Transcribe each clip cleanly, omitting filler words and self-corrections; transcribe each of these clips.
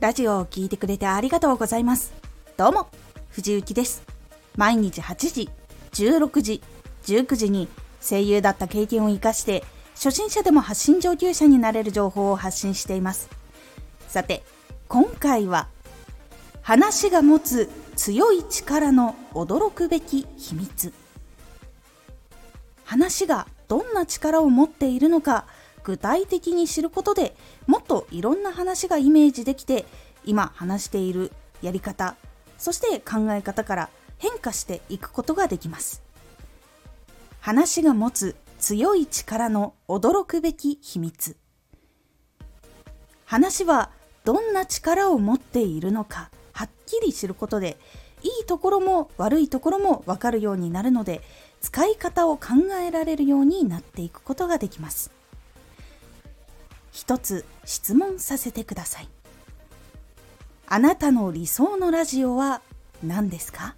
ラジオを聞いてくれてありがとうございます。どうも藤幸です。毎日8時、16時、19時に声優だった経験を生かして初心者でも発信上級者になれる情報を発信しています。さて今回は話が持つ強い力の驚くべき秘密。話がどんな力を持っているのか具体的に知ることでもっといろんな話がイメージできて、今話しているやり方、そして考え方から変化していくことができます。話が持つ強い力の驚くべき秘密。話はどんな力を持っているのかはっきり知ることで、いいところも悪いところも分かるようになるので、使い方を考えられるようになっていくことができます。一つ質問させてください。あなたの理想のラジオは何ですか？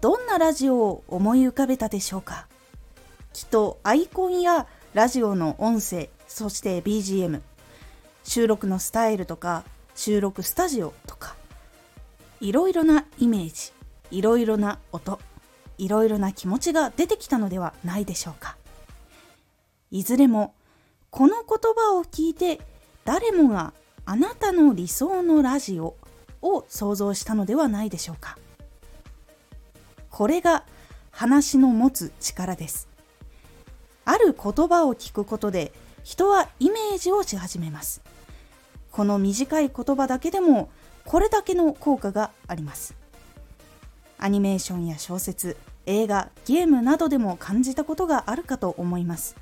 どんなラジオを思い浮かべたでしょうか？きっとアイコンやラジオの音声、そして BGM、 収録のスタイルとか収録スタジオとか、いろいろなイメージ、いろいろな音、いろいろな気持ちが出てきたのではないでしょうか。いずれもこの言葉を聞いて誰もがあなたの理想のラジオを想像したのではないでしょうか。これが話の持つ力です。ある言葉を聞くことで人はイメージをし始めます。この短い言葉だけでもこれだけの効果があります。アニメーションや小説、映画、ゲームなどでも感じたことがあるかと思います。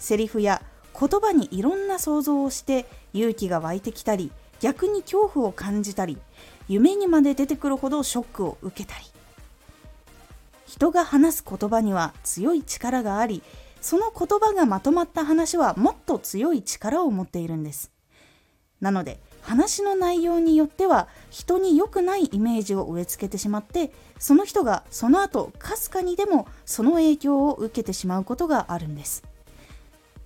セリフや言葉にいろんな想像をして勇気が湧いてきたり、逆に恐怖を感じたり、夢にまで出てくるほどショックを受けたり。人が話す言葉には強い力があり、その言葉がまとまった話はもっと強い力を持っているんです。なので話の内容によっては人に良くないイメージを植え付けてしまって、その人がその後かすかにでもその影響を受けてしまうことがあるんです。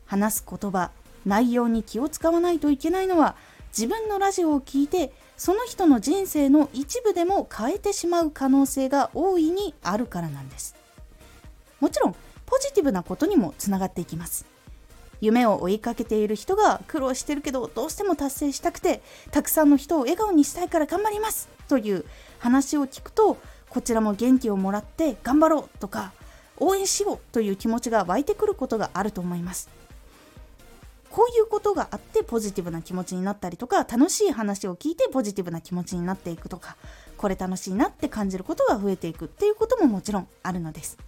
話す言葉、内容に気を使わないといけないのは、自分のラジオを聞いてその人の人生の一部でも変えてしまう可能性が大いにあるからなんです。もちろんポジティブなことにもつながっていきます。夢を追いかけている人が苦労してるけどどうしても達成したくて、たくさんの人を笑顔にしたいから頑張りますという話を聞くと、こちらも元気をもらって頑張ろうとか応援しようという気持ちが湧いてくることがあると思います。こういうことがあってポジティブな気持ちになったりとか、楽しい話を聞いてポジティブな気持ちになっていくとか、これ楽しいなって感じることが増えていくっていうことももちろんあるのです。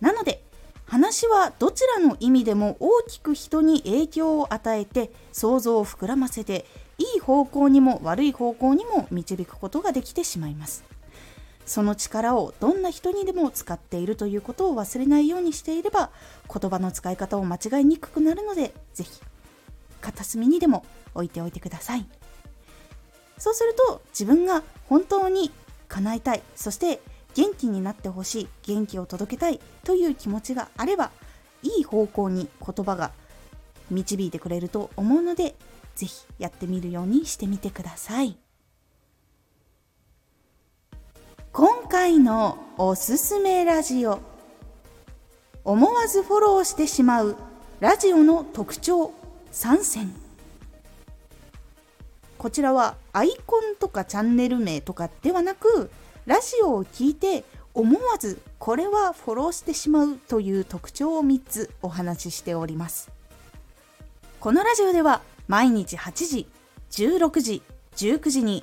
なので話はどちらの意味でも大きく人に影響を与えて、想像を膨らませていい方向にも悪い方向にも導くことができてしまいます。その力をどんな人にでも使っているということを忘れないようにしていれば、言葉の使い方を間違いにくくなるので、ぜひ片隅にでも置いておいてください。そうすると自分が本当に叶えたい、そして元気になってほしい、元気を届けたいという気持ちがあれば、いい方向に言葉が導いてくれると思うので、ぜひやってみるようにしてみてください。今回のおすすめラジオ。思わずフォローしてしまうラジオの特徴3選。こちらはアイコンとかチャンネル名とかではなく、ラジオを聞いて思わずこれはフォローしてしまうという特徴を3つお話ししております。このラジオでは毎日8時、16時、19時に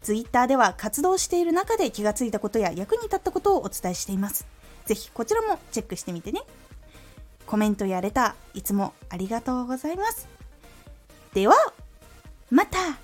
ツイッターでは活動している中で気がついたことや役に立ったことをお伝えしています。ぜひこちらもチェックしてみてね。コメントやレター、いつもありがとうございます。ではまた。